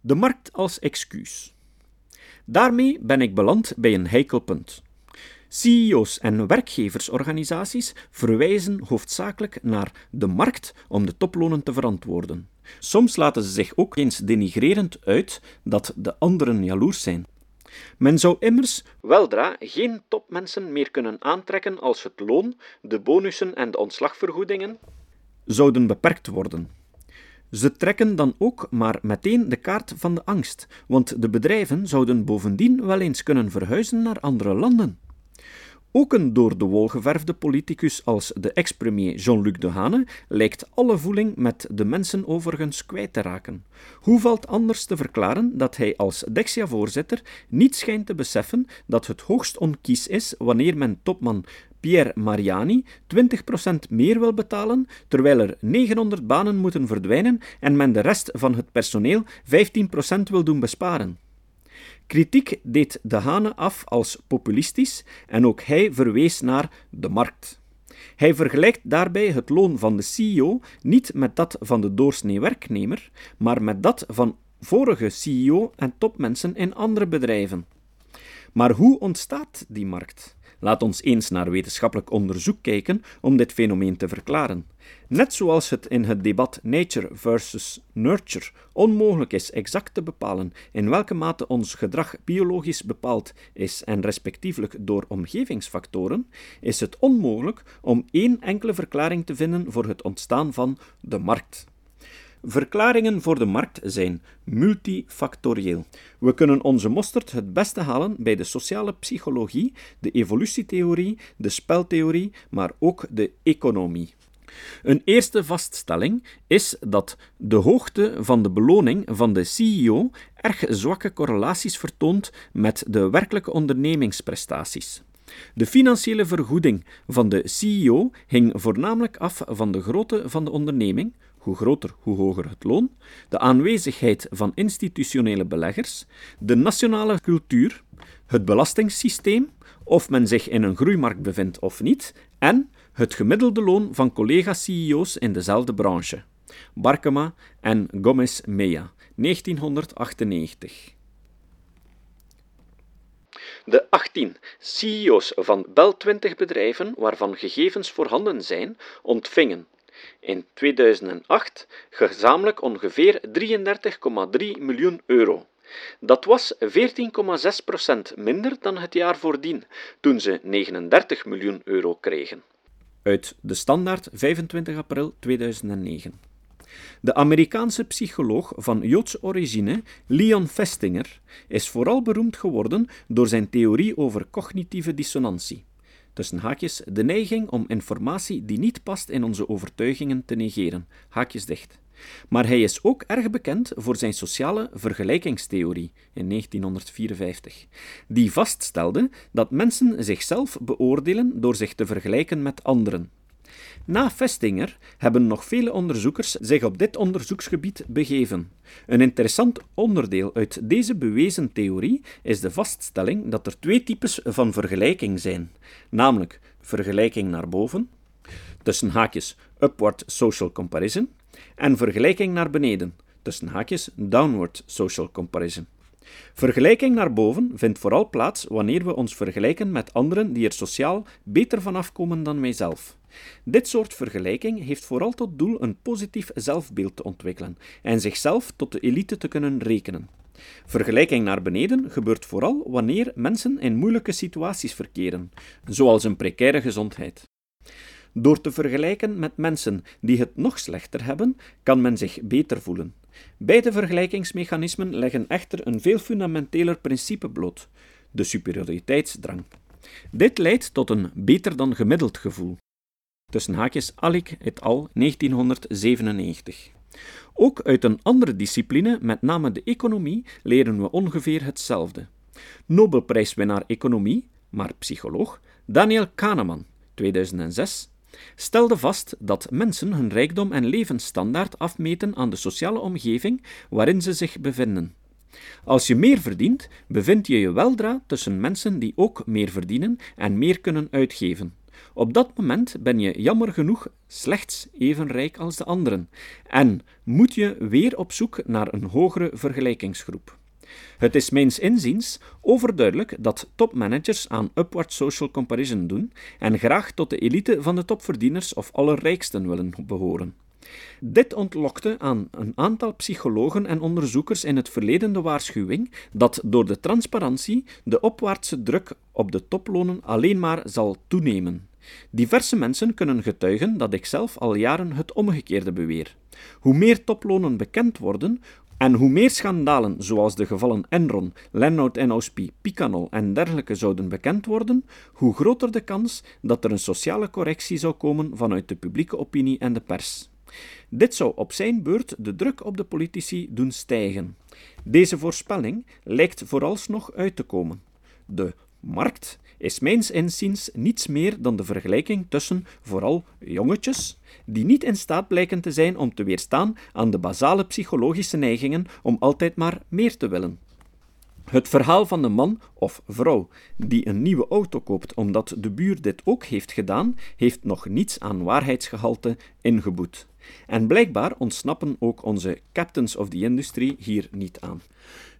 De markt als excuus. Daarmee ben ik beland bij een heikel punt. CEO's en werkgeversorganisaties verwijzen hoofdzakelijk naar de markt om de toplonen te verantwoorden. Soms laten ze zich ook eens denigrerend uit dat de anderen jaloers zijn. Men zou immers weldra geen topmensen meer kunnen aantrekken als het loon, de bonussen en de ontslagvergoedingen zouden beperkt worden. Ze trekken dan ook maar meteen de kaart van de angst, want de bedrijven zouden bovendien wel eens kunnen verhuizen naar andere landen. Ook een door de wol geverfde politicus als de ex-premier Jean-Luc Dehaene lijkt alle voeling met de mensen overigens kwijt te raken. Hoe valt anders te verklaren dat hij als Dexia-voorzitter niet schijnt te beseffen dat het hoogst onkies is wanneer men topman Pierre Mariani 20% meer wil betalen, terwijl er 900 banen moeten verdwijnen en men de rest van het personeel 15% wil doen besparen? Kritiek deed Dehaene af als populistisch en ook hij verwees naar de markt. Hij vergelijkt daarbij het loon van de CEO niet met dat van de doorsnee werknemer, maar met dat van vorige CEO en topmensen in andere bedrijven. Maar hoe ontstaat die markt? Laat ons eens naar wetenschappelijk onderzoek kijken om dit fenomeen te verklaren. Net zoals het in het debat nature versus nurture onmogelijk is exact te bepalen in welke mate ons gedrag biologisch bepaald is en respectievelijk door omgevingsfactoren, is het onmogelijk om één enkele verklaring te vinden voor het ontstaan van de markt. Verklaringen voor de markt zijn multifactorieel. We kunnen onze mosterd het beste halen bij de sociale psychologie, de evolutietheorie, de speltheorie, maar ook de economie. Een eerste vaststelling is dat de hoogte van de beloning van de CEO erg zwakke correlaties vertoont met de werkelijke ondernemingsprestaties. De financiële vergoeding van de CEO hing voornamelijk af van de grootte van de onderneming, hoe groter, hoe hoger het loon, de aanwezigheid van institutionele beleggers, de nationale cultuur, het belastingssysteem, of men zich in een groeimarkt bevindt of niet, en het gemiddelde loon van collega-CEO's in dezelfde branche. Barkema en Gomez Mea, 1998. De 18 CEO's van wel 20 bedrijven waarvan gegevens voorhanden zijn, ontvingen in 2008 gezamenlijk ongeveer €33,3 miljoen. Dat was 14,6% minder dan het jaar voordien, toen ze €39 miljoen kregen. Uit de Standaard, 25 april 2009. De Amerikaanse psycholoog van Joodse origine, Leon Festinger, is vooral beroemd geworden door zijn theorie over cognitieve dissonantie. Tussen haakjes, de neiging om informatie die niet past in onze overtuigingen te negeren. Haakjes dicht. Maar hij is ook erg bekend voor zijn sociale vergelijkingstheorie in 1954, die vaststelde dat mensen zichzelf beoordelen door zich te vergelijken met anderen. Na Festinger hebben nog vele onderzoekers zich op dit onderzoeksgebied begeven. Een interessant onderdeel uit deze bewezen theorie is de vaststelling dat er twee types van vergelijking zijn, namelijk vergelijking naar boven, tussen haakjes upward social comparison, en vergelijking naar beneden, tussen haakjes downward social comparison. Vergelijking naar boven vindt vooral plaats wanneer we ons vergelijken met anderen die er sociaal beter van afkomen dan wijzelf. Dit soort vergelijking heeft vooral tot doel een positief zelfbeeld te ontwikkelen en zichzelf tot de elite te kunnen rekenen. Vergelijking naar beneden gebeurt vooral wanneer mensen in moeilijke situaties verkeren, zoals een precaire gezondheid. Door te vergelijken met mensen die het nog slechter hebben, kan men zich beter voelen. Beide vergelijkingsmechanismen leggen echter een veel fundamenteler principe bloot, de superioriteitsdrang. Dit leidt tot een beter dan gemiddeld gevoel. Tussen haakjes Alik et al. 1997. Ook uit een andere discipline, met name de economie, leren we ongeveer hetzelfde. Nobelprijswinnaar economie, maar psycholoog, Daniel Kahneman, 2006, stelde vast dat mensen hun rijkdom en levensstandaard afmeten aan de sociale omgeving waarin ze zich bevinden. Als je meer verdient, bevind je je weldra tussen mensen die ook meer verdienen en meer kunnen uitgeven. Op dat moment ben je jammer genoeg slechts even rijk als de anderen en moet je weer op zoek naar een hogere vergelijkingsgroep. Het is mijns inziens overduidelijk dat topmanagers aan upward social comparison doen en graag tot de elite van de topverdieners of allerrijksten willen behoren. Dit ontlokte aan een aantal psychologen en onderzoekers in het verleden de waarschuwing dat door de transparantie de opwaartse druk op de toplonen alleen maar zal toenemen. Diverse mensen kunnen getuigen dat ik zelf al jaren het omgekeerde beweer. Hoe meer toplonen bekend worden en hoe meer schandalen zoals de gevallen Enron, Lernout en Hauspie, Picanol en dergelijke zouden bekend worden, hoe groter de kans dat er een sociale correctie zou komen vanuit de publieke opinie en de pers. Dit zou op zijn beurt de druk op de politici doen stijgen. Deze voorspelling lijkt vooralsnog uit te komen. De markt is mijns inziens niets meer dan de vergelijking tussen vooral jongetjes, die niet in staat blijken te zijn om te weerstaan aan de basale psychologische neigingen om altijd maar meer te willen. Het verhaal van de man of vrouw die een nieuwe auto koopt omdat de buur dit ook heeft gedaan, heeft nog niets aan waarheidsgehalte ingeboet. En blijkbaar ontsnappen ook onze captains of the industry hier niet aan.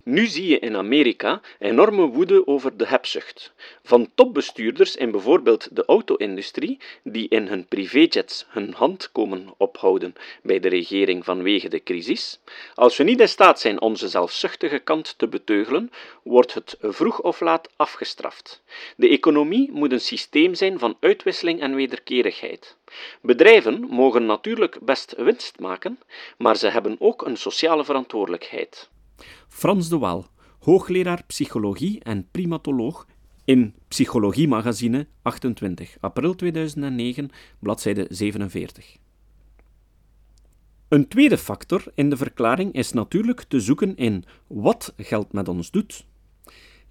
Nu zie je in Amerika enorme woede over de hebzucht. Van topbestuurders in bijvoorbeeld de auto-industrie, die in hun privéjets hun hand komen ophouden bij de regering vanwege de crisis. Als we niet in staat zijn onze zelfzuchtige kant te beteugelen, wordt het vroeg of laat afgestraft. De economie moet een systeem zijn van uitwisseling en wederkerigheid. Bedrijven mogen natuurlijk best winst maken, maar ze hebben ook een sociale verantwoordelijkheid. Frans de Waal, hoogleraar psychologie en primatoloog in Psychologie Magazine 28, april 2009, bladzijde 47. Een tweede factor in de verklaring is natuurlijk te zoeken in wat geld met ons doet.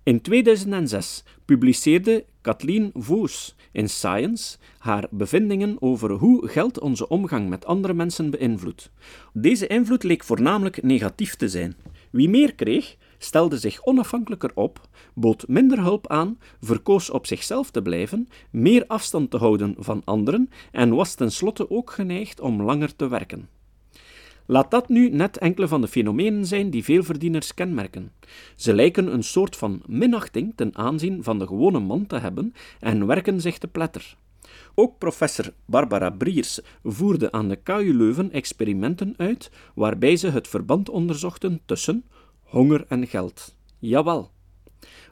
In 2006 publiceerde Kathleen Vohs in Science haar bevindingen over hoe geld onze omgang met andere mensen beïnvloedt. Deze invloed leek voornamelijk negatief te zijn. Wie meer kreeg, stelde zich onafhankelijker op, bood minder hulp aan, verkoos op zichzelf te blijven, meer afstand te houden van anderen en was tenslotte ook geneigd om langer te werken. Laat dat nu net enkele van de fenomenen zijn die veelverdieners kenmerken. Ze lijken een soort van minachting ten aanzien van de gewone man te hebben en werken zich te pletter. Ook professor Barbara Briers voerde aan de KU Leuven experimenten uit waarbij ze het verband onderzochten tussen honger en geld. Jawel.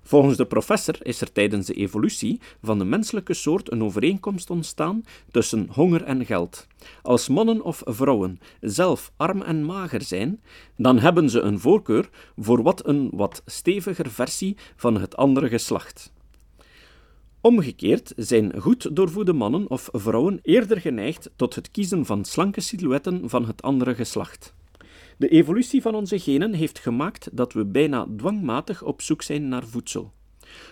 Volgens de professor is er tijdens de evolutie van de menselijke soort een overeenkomst ontstaan tussen honger en geld. Als mannen of vrouwen zelf arm en mager zijn, dan hebben ze een voorkeur voor een wat steviger versie van het andere geslacht. Omgekeerd zijn goed doorvoede mannen of vrouwen eerder geneigd tot het kiezen van slanke silhouetten van het andere geslacht. De evolutie van onze genen heeft gemaakt dat we bijna dwangmatig op zoek zijn naar voedsel.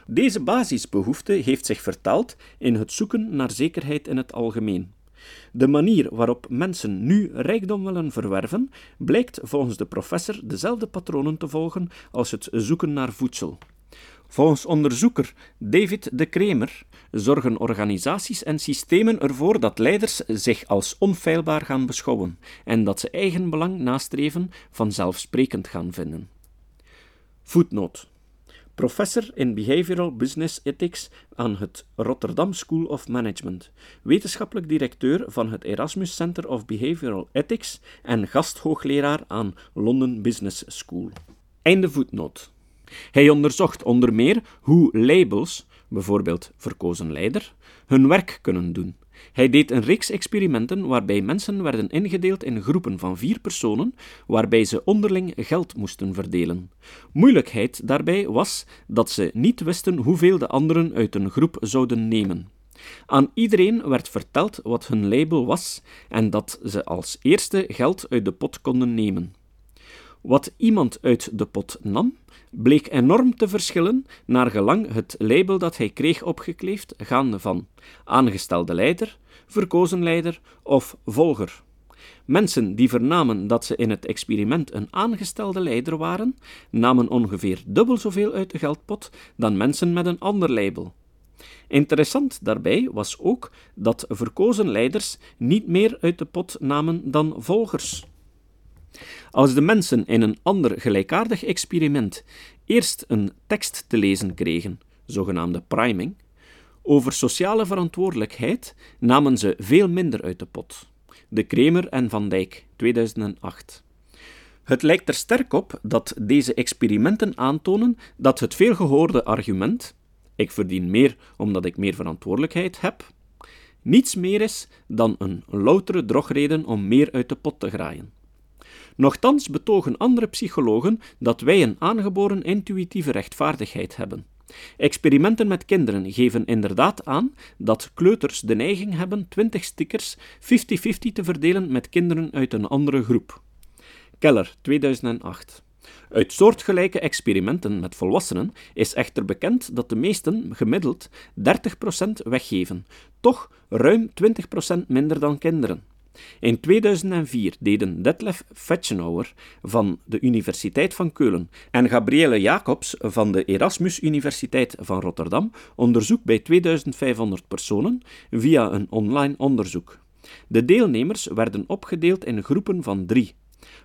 Deze basisbehoefte heeft zich vertaald in het zoeken naar zekerheid in het algemeen. De manier waarop mensen nu rijkdom willen verwerven, blijkt volgens de professor dezelfde patronen te volgen als het zoeken naar voedsel. Volgens onderzoeker David De Cremer zorgen organisaties en systemen ervoor dat leiders zich als onfeilbaar gaan beschouwen en dat ze eigen belang nastreven vanzelfsprekend gaan vinden. Voetnoot. Professor in Behavioral Business Ethics aan het Rotterdam School of Management, wetenschappelijk directeur van het Erasmus Center of Behavioral Ethics en gasthoogleraar aan London Business School. Einde voetnoot. Hij onderzocht onder meer hoe labels, bijvoorbeeld verkozen leider, hun werk kunnen doen. Hij deed een reeks experimenten waarbij mensen werden ingedeeld in groepen van 4 personen, waarbij ze onderling geld moesten verdelen. Moeilijkheid daarbij was dat ze niet wisten hoeveel de anderen uit een groep zouden nemen. Aan iedereen werd verteld wat hun label was en dat ze als eerste geld uit de pot konden nemen. Wat iemand uit de pot nam, bleek enorm te verschillen naar gelang het label dat hij kreeg opgekleefd, gaande van aangestelde leider, verkozen leider of volger. Mensen die vernamen dat ze in het experiment een aangestelde leider waren, namen ongeveer dubbel zoveel uit de geldpot dan mensen met een ander label. Interessant daarbij was ook dat verkozen leiders niet meer uit de pot namen dan volgers. Als de mensen in een ander gelijkaardig experiment eerst een tekst te lezen kregen, zogenaamde priming, over sociale verantwoordelijkheid namen ze veel minder uit de pot. De Cremer en Van Dijk, 2008. Het lijkt er sterk op dat deze experimenten aantonen dat het veelgehoorde argument ik verdien meer omdat ik meer verantwoordelijkheid heb, niets meer is dan een loutere drogreden om meer uit de pot te graaien. Nochtans betogen andere psychologen dat wij een aangeboren intuïtieve rechtvaardigheid hebben. Experimenten met kinderen geven inderdaad aan dat kleuters de neiging hebben 20 stickers 50-50 te verdelen met kinderen uit een andere groep. Keller, 2008. Uit soortgelijke experimenten met volwassenen is echter bekend dat de meesten gemiddeld 30% weggeven, toch ruim 20% minder dan kinderen. In 2004 deden Detlef Fetchenauer van de Universiteit van Keulen en Gabriele Jacobs van de Erasmus Universiteit van Rotterdam onderzoek bij 2500 personen via een online onderzoek. De deelnemers werden opgedeeld in groepen van 3.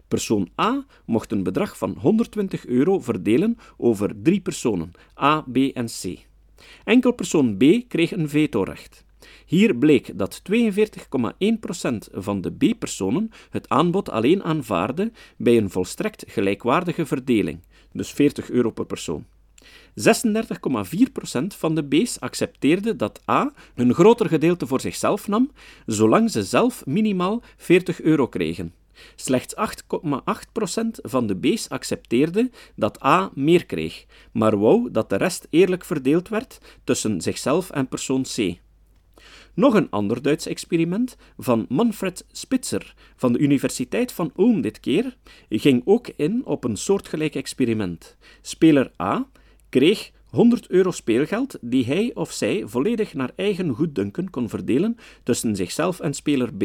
Persoon A mocht een bedrag van €120 verdelen over 3 personen, A, B en C. Enkel persoon B kreeg een vetorecht. Hier bleek dat 42,1% van de B-personen het aanbod alleen aanvaarde bij een volstrekt gelijkwaardige verdeling, dus €40 per persoon. 36,4% van de B's accepteerde dat A een groter gedeelte voor zichzelf nam, zolang ze zelf minimaal €40 kregen. Slechts 8,8% van de B's accepteerde dat A meer kreeg, maar wou dat de rest eerlijk verdeeld werd tussen zichzelf en persoon C. Nog een ander Duits experiment van Manfred Spitzer van de Universiteit van Ulm dit keer ging ook in op een soortgelijk experiment. Speler A kreeg €100 speelgeld die hij of zij volledig naar eigen goeddunken kon verdelen tussen zichzelf en speler B.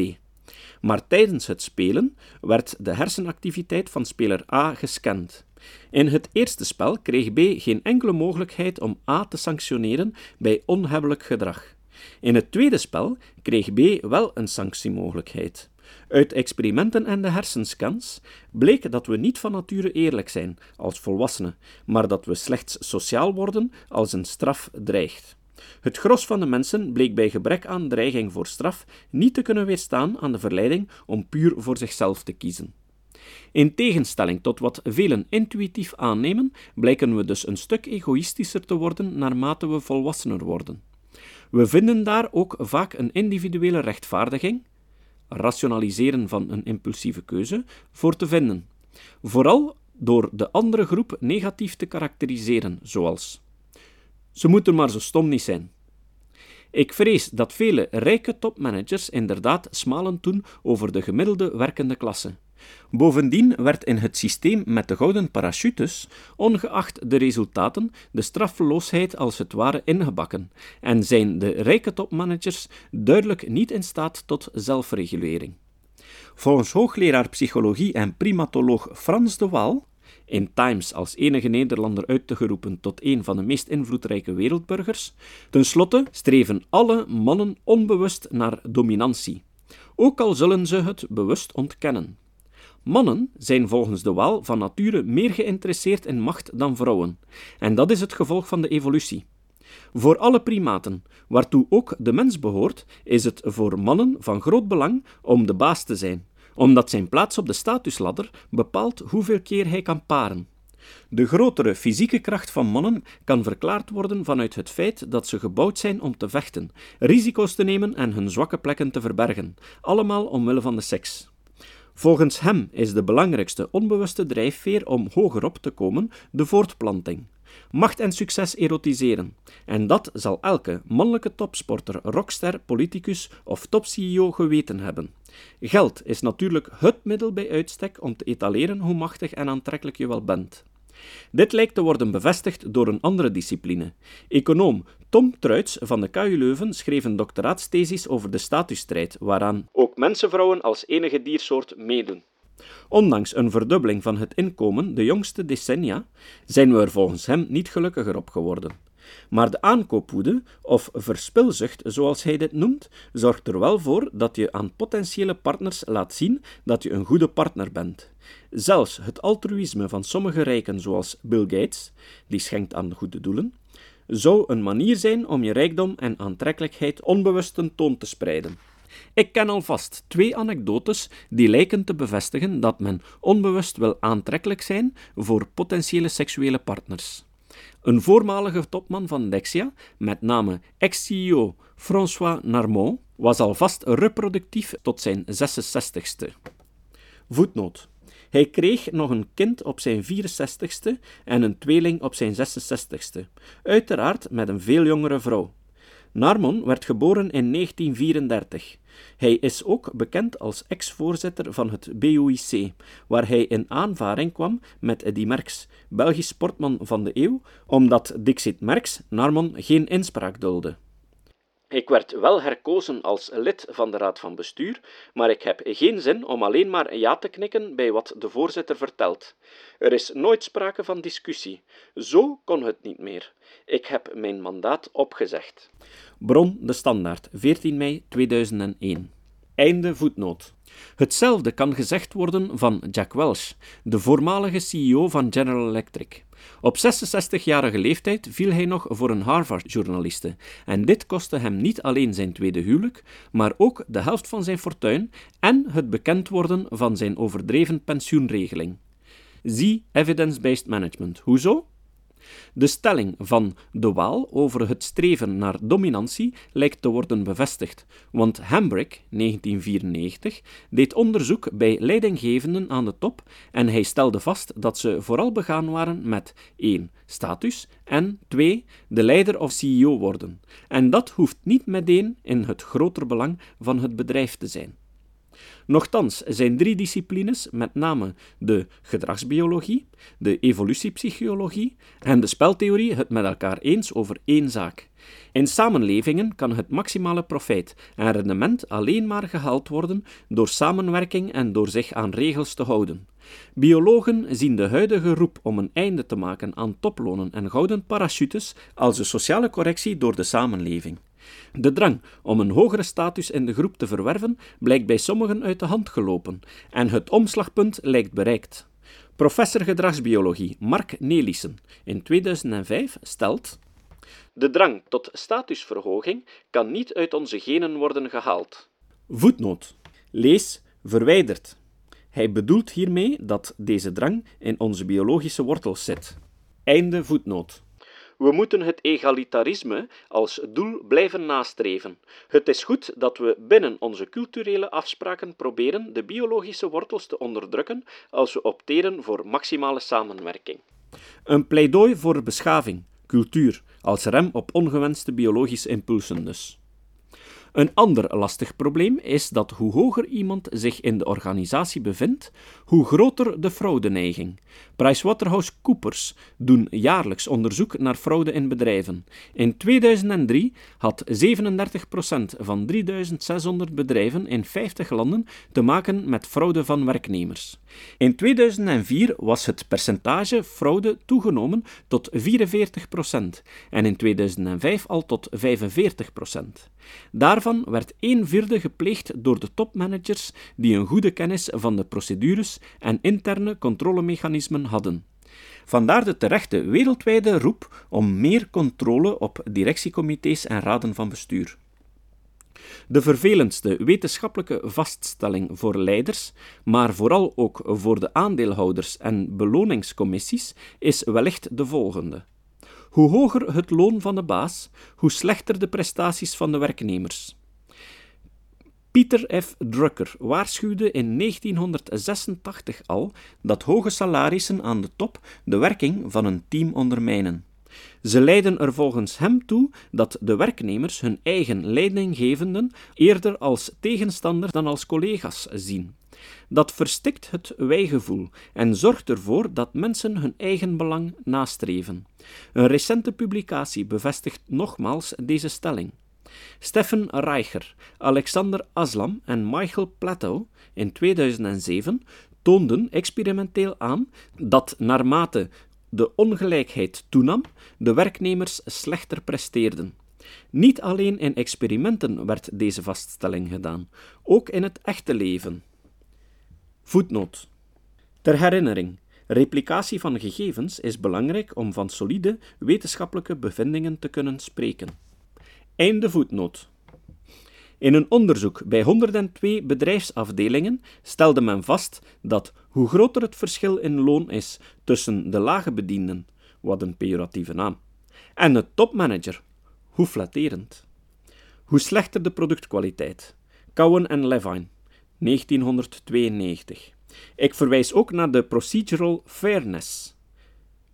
Maar tijdens het spelen werd de hersenactiviteit van speler A gescand. In het eerste spel kreeg B geen enkele mogelijkheid om A te sanctioneren bij onhebbelijk gedrag. In het tweede spel kreeg B wel een sanctiemogelijkheid. Uit experimenten en de hersenscans bleek dat we niet van nature eerlijk zijn als volwassenen, maar dat we slechts sociaal worden als een straf dreigt. Het gros van de mensen bleek bij gebrek aan dreiging voor straf niet te kunnen weerstaan aan de verleiding om puur voor zichzelf te kiezen. In tegenstelling tot wat velen intuïtief aannemen, blijken we dus een stuk egoïstischer te worden naarmate we volwassener worden. We vinden daar ook vaak een individuele rechtvaardiging, rationaliseren van een impulsieve keuze, voor te vinden. Vooral door de andere groep negatief te karakteriseren, zoals: ze moeten maar zo stom niet zijn. Ik vrees dat vele rijke topmanagers inderdaad smalend doen over de gemiddelde werkende klasse. Bovendien werd in het systeem met de gouden parachutes, ongeacht de resultaten, de straffeloosheid als het ware ingebakken en zijn de rijke topmanagers duidelijk niet in staat tot zelfregulering. Volgens hoogleraar psychologie en primatoloog Frans de Waal, in Times als enige Nederlander uitgeroepen tot een van de meest invloedrijke wereldburgers, tenslotte streven alle mannen onbewust naar dominantie, ook al zullen ze het bewust ontkennen. Mannen zijn volgens de Waal van nature meer geïnteresseerd in macht dan vrouwen, en dat is het gevolg van de evolutie. Voor alle primaten, waartoe ook de mens behoort, is het voor mannen van groot belang om de baas te zijn, omdat zijn plaats op de statusladder bepaalt hoeveel keer hij kan paren. De grotere fysieke kracht van mannen kan verklaard worden vanuit het feit dat ze gebouwd zijn om te vechten, risico's te nemen en hun zwakke plekken te verbergen, allemaal omwille van de seks. Volgens hem is de belangrijkste onbewuste drijfveer om hogerop te komen de voortplanting. Macht en succes erotiseren. En dat zal elke mannelijke topsporter, rockster, politicus of top-CEO geweten hebben. Geld is natuurlijk het middel bij uitstek om te etaleren hoe machtig en aantrekkelijk je wel bent. Dit lijkt te worden bevestigd door een andere discipline. Econoom Tom Truits van de KU Leuven schreef een doctoraatsthesis over de statusstrijd, waaraan ook mensenvrouwen als enige diersoort meedoen. Ondanks een verdubbeling van het inkomen de jongste decennia, zijn we er volgens hem niet gelukkiger op geworden. Maar de aankoopwoede, of verspilzucht zoals hij dit noemt, zorgt er wel voor dat je aan potentiële partners laat zien dat je een goede partner bent. Zelfs het altruïsme van sommige rijken zoals Bill Gates, die schenkt aan goede doelen, zou een manier zijn om je rijkdom en aantrekkelijkheid onbewust ten toon te spreiden. Ik ken alvast 2 anekdotes die lijken te bevestigen dat men onbewust wil aantrekkelijk zijn voor potentiële seksuele partners. Een voormalige topman van Dexia, met name ex-CEO François Narmon, was alvast reproductief tot zijn 66ste. Voetnoot. Hij kreeg nog een kind op zijn 64ste en een tweeling op zijn 66ste, uiteraard met een veel jongere vrouw. Narmon werd geboren in 1934. Hij is ook bekend als ex-voorzitter van het BOIC, waar hij in aanvaring kwam met Eddy Merckx, Belgisch sportman van de eeuw, omdat dixit Merckx Narmon geen inspraak duldde. Ik werd wel herkozen als lid van de Raad van Bestuur, maar ik heb geen zin om alleen maar ja te knikken bij wat de voorzitter vertelt. Er is nooit sprake van discussie. Zo kon het niet meer. Ik heb mijn mandaat opgezegd. Bron De Standaard, 14 mei 2001. Einde voetnoot. Hetzelfde kan gezegd worden van Jack Welch, de voormalige CEO van General Electric. Op 66-jarige leeftijd viel hij nog voor een Harvard-journaliste en dit kostte hem niet alleen zijn tweede huwelijk, maar ook de helft van zijn fortuin en het bekend worden van zijn overdreven pensioenregeling. Zie evidence-based management. Hoezo? De stelling van De Waal over het streven naar dominantie lijkt te worden bevestigd, want Hambrick, 1994, deed onderzoek bij leidinggevenden aan de top en hij stelde vast dat ze vooral begaan waren met 1. status en 2. de leider of CEO worden. En dat hoeft niet meteen in het groter belang van het bedrijf te zijn. Nochtans zijn 3 disciplines, met name de gedragsbiologie, de evolutiepsychologie en de speltheorie, het met elkaar eens over één zaak. In samenlevingen kan het maximale profijt en rendement alleen maar gehaald worden door samenwerking en door zich aan regels te houden. Biologen zien de huidige roep om een einde te maken aan toplonen en gouden parachutes als een sociale correctie door de samenleving. De drang om een hogere status in de groep te verwerven blijkt bij sommigen uit de hand gelopen en het omslagpunt lijkt bereikt. Professor gedragsbiologie Mark Nelissen in 2005 stelt: de drang tot statusverhoging kan niet uit onze genen worden gehaald. Voetnoot. Lees verwijderd. Hij bedoelt hiermee dat deze drang in onze biologische wortels zit. Einde voetnoot. We moeten het egalitarisme als doel blijven nastreven. Het is goed dat we binnen onze culturele afspraken proberen de biologische wortels te onderdrukken als we opteren voor maximale samenwerking. Een pleidooi voor beschaving, cultuur, als rem op ongewenste biologische impulsen dus. Een ander lastig probleem is dat hoe hoger iemand zich in de organisatie bevindt, hoe groter de fraudeneiging. PricewaterhouseCoopers doen jaarlijks onderzoek naar fraude in bedrijven. In 2003 had 37% van 3600 bedrijven in 50 landen te maken met fraude van werknemers. In 2004 was het percentage fraude toegenomen tot 44% en in 2005 al tot 45%. Daarvan werd 1/4 gepleegd door de topmanagers die een goede kennis van de procedures en interne controlemechanismen hadden. Vandaar de terechte wereldwijde roep om meer controle op directiecomité's en raden van bestuur. De vervelendste wetenschappelijke vaststelling voor leiders, maar vooral ook voor de aandeelhouders en beloningscommissies, is wellicht de volgende. Hoe hoger het loon van de baas, hoe slechter de prestaties van de werknemers. Pieter F. Drucker waarschuwde in 1986 al dat hoge salarissen aan de top de werking van een team ondermijnen. Ze leiden er volgens hem toe dat de werknemers hun eigen leidinggevenden eerder als tegenstander dan als collega's zien. Dat verstikt het wijgevoel en zorgt ervoor dat mensen hun eigen belang nastreven. Een recente publicatie bevestigt nogmaals deze stelling. Stefan Reicher, Alexander Aslam en Michael Plateau in 2007 toonden experimenteel aan dat naarmate de ongelijkheid toenam, de werknemers slechter presteerden. Niet alleen in experimenten werd deze vaststelling gedaan, ook in het echte leven. Voetnoot. Ter herinnering, replicatie van gegevens is belangrijk om van solide wetenschappelijke bevindingen te kunnen spreken. Einde voetnoot. In een onderzoek bij 102 bedrijfsafdelingen stelde men vast dat hoe groter het verschil in loon is tussen de lage bedienden, wat een pejoratieve naam, en de topmanager, hoe flatterend. Hoe slechter de productkwaliteit. Cowan en Levine, 1992. Ik verwijs ook naar de procedural fairness.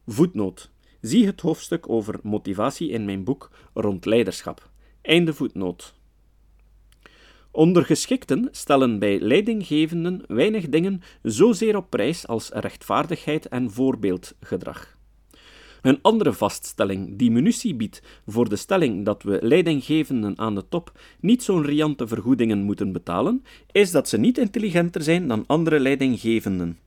Voetnoot. Zie het hoofdstuk over motivatie in mijn boek rond leiderschap. Einde voetnoot. Ondergeschikten stellen bij leidinggevenden weinig dingen zozeer op prijs als rechtvaardigheid en voorbeeldgedrag. Een andere vaststelling die munitie biedt voor de stelling dat we leidinggevenden aan de top niet zo'n riante vergoedingen moeten betalen, is dat ze niet intelligenter zijn dan andere leidinggevenden.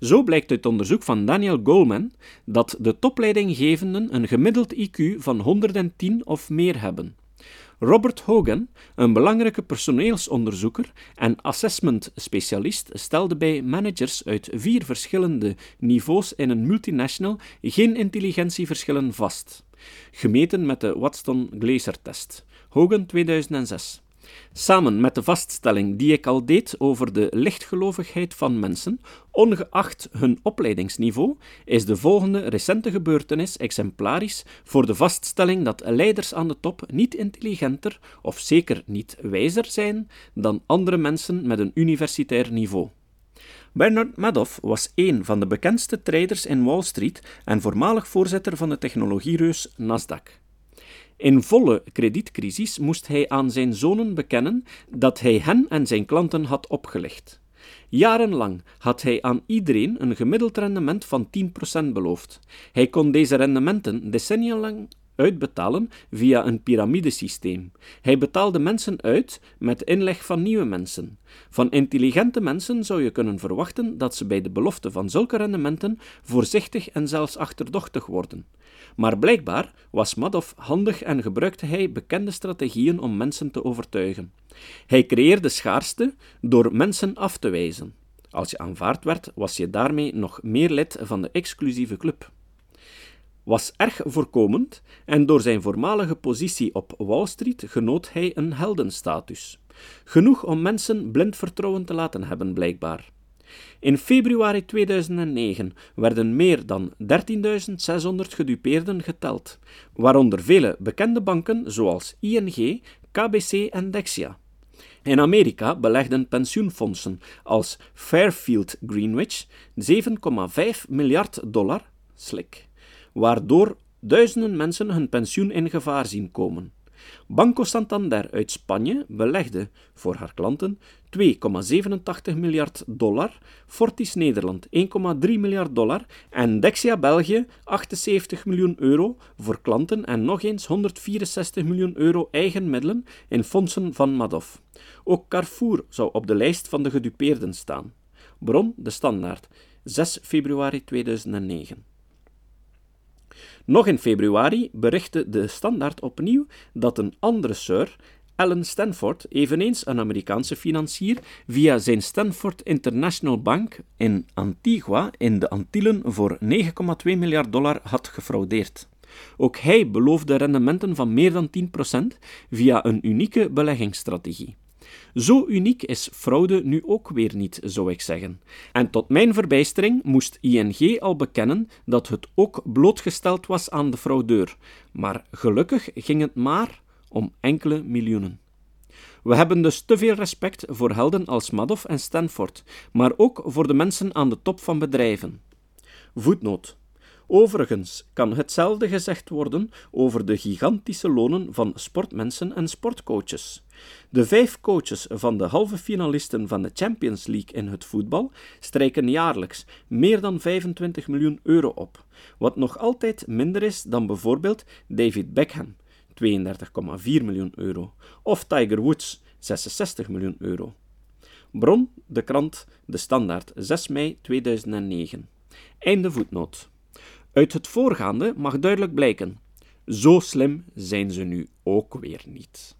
Zo blijkt uit onderzoek van Daniel Goleman dat de topleidinggevenden een gemiddeld IQ van 110 of meer hebben. Robert Hogan, een belangrijke personeelsonderzoeker en assessment-specialist, stelde bij managers uit 4 verschillende niveaus in een multinational geen intelligentieverschillen vast. Gemeten met de Watson-Glaser-test. Hogan 2006. Samen met de vaststelling die ik al deed over de lichtgelovigheid van mensen, ongeacht hun opleidingsniveau, is de volgende recente gebeurtenis exemplarisch voor de vaststelling dat leiders aan de top niet intelligenter of zeker niet wijzer zijn dan andere mensen met een universitair niveau. Bernard Madoff was een van de bekendste traders in Wall Street en voormalig voorzitter van de technologiereus Nasdaq. In volle kredietcrisis moest hij aan zijn zonen bekennen dat hij hen en zijn klanten had opgelicht. Jarenlang had hij aan iedereen een gemiddeld rendement van 10% beloofd. Hij kon deze rendementen decennia lang uitbetalen via een piramidesysteem. Hij betaalde mensen uit met inleg van nieuwe mensen. Van intelligente mensen zou je kunnen verwachten dat ze bij de belofte van zulke rendementen voorzichtig en zelfs achterdochtig worden. Maar blijkbaar was Madoff handig en gebruikte hij bekende strategieën om mensen te overtuigen. Hij creëerde schaarste door mensen af te wijzen. Als je aanvaard werd, was je daarmee nog meer lid van de exclusieve club. Was erg voorkomend en door zijn voormalige positie op Wall Street genoot hij een heldenstatus. Genoeg om mensen blind vertrouwen te laten hebben, blijkbaar. In februari 2009 werden meer dan 13.600 gedupeerden geteld, waaronder vele bekende banken zoals ING, KBC en Dexia. In Amerika belegden pensioenfondsen als Fairfield Greenwich $7,5 miljard, slik, waardoor duizenden mensen hun pensioen in gevaar zien komen. Banco Santander uit Spanje belegde, voor haar klanten, $2,87 miljard, Fortis Nederland $1,3 miljard en Dexia België €78 miljoen voor klanten en nog eens €164 miljoen eigen middelen in fondsen van Madoff. Ook Carrefour zou op de lijst van de gedupeerden staan. Bron De Standaard, 6 februari 2009. Nog in februari berichtte De Standaard opnieuw dat een andere sir, Alan Stanford, eveneens een Amerikaanse financier, via zijn Stanford International Bank in Antigua in de Antillen voor $9,2 miljard had gefraudeerd. Ook hij beloofde rendementen van meer dan 10% via een unieke beleggingsstrategie. Zo uniek is fraude nu ook weer niet, zou ik zeggen. En tot mijn verbijstering moest ING al bekennen dat het ook blootgesteld was aan de fraudeur. Maar gelukkig ging het maar om enkele miljoenen. We hebben dus te veel respect voor helden als Madoff en Stanford, maar ook voor de mensen aan de top van bedrijven. Voetnoot. Overigens kan hetzelfde gezegd worden over de gigantische lonen van sportmensen en sportcoaches. De 5 coaches van de halve finalisten van de Champions League in het voetbal strijken jaarlijks meer dan €25 miljoen op, wat nog altijd minder is dan bijvoorbeeld David Beckham, €32,4 miljoen, of Tiger Woods, €66 miljoen. Bron, de krant, De Standaard, 6 mei 2009. Einde voetnoot. Uit het voorgaande mag duidelijk blijken, zo slim zijn ze nu ook weer niet.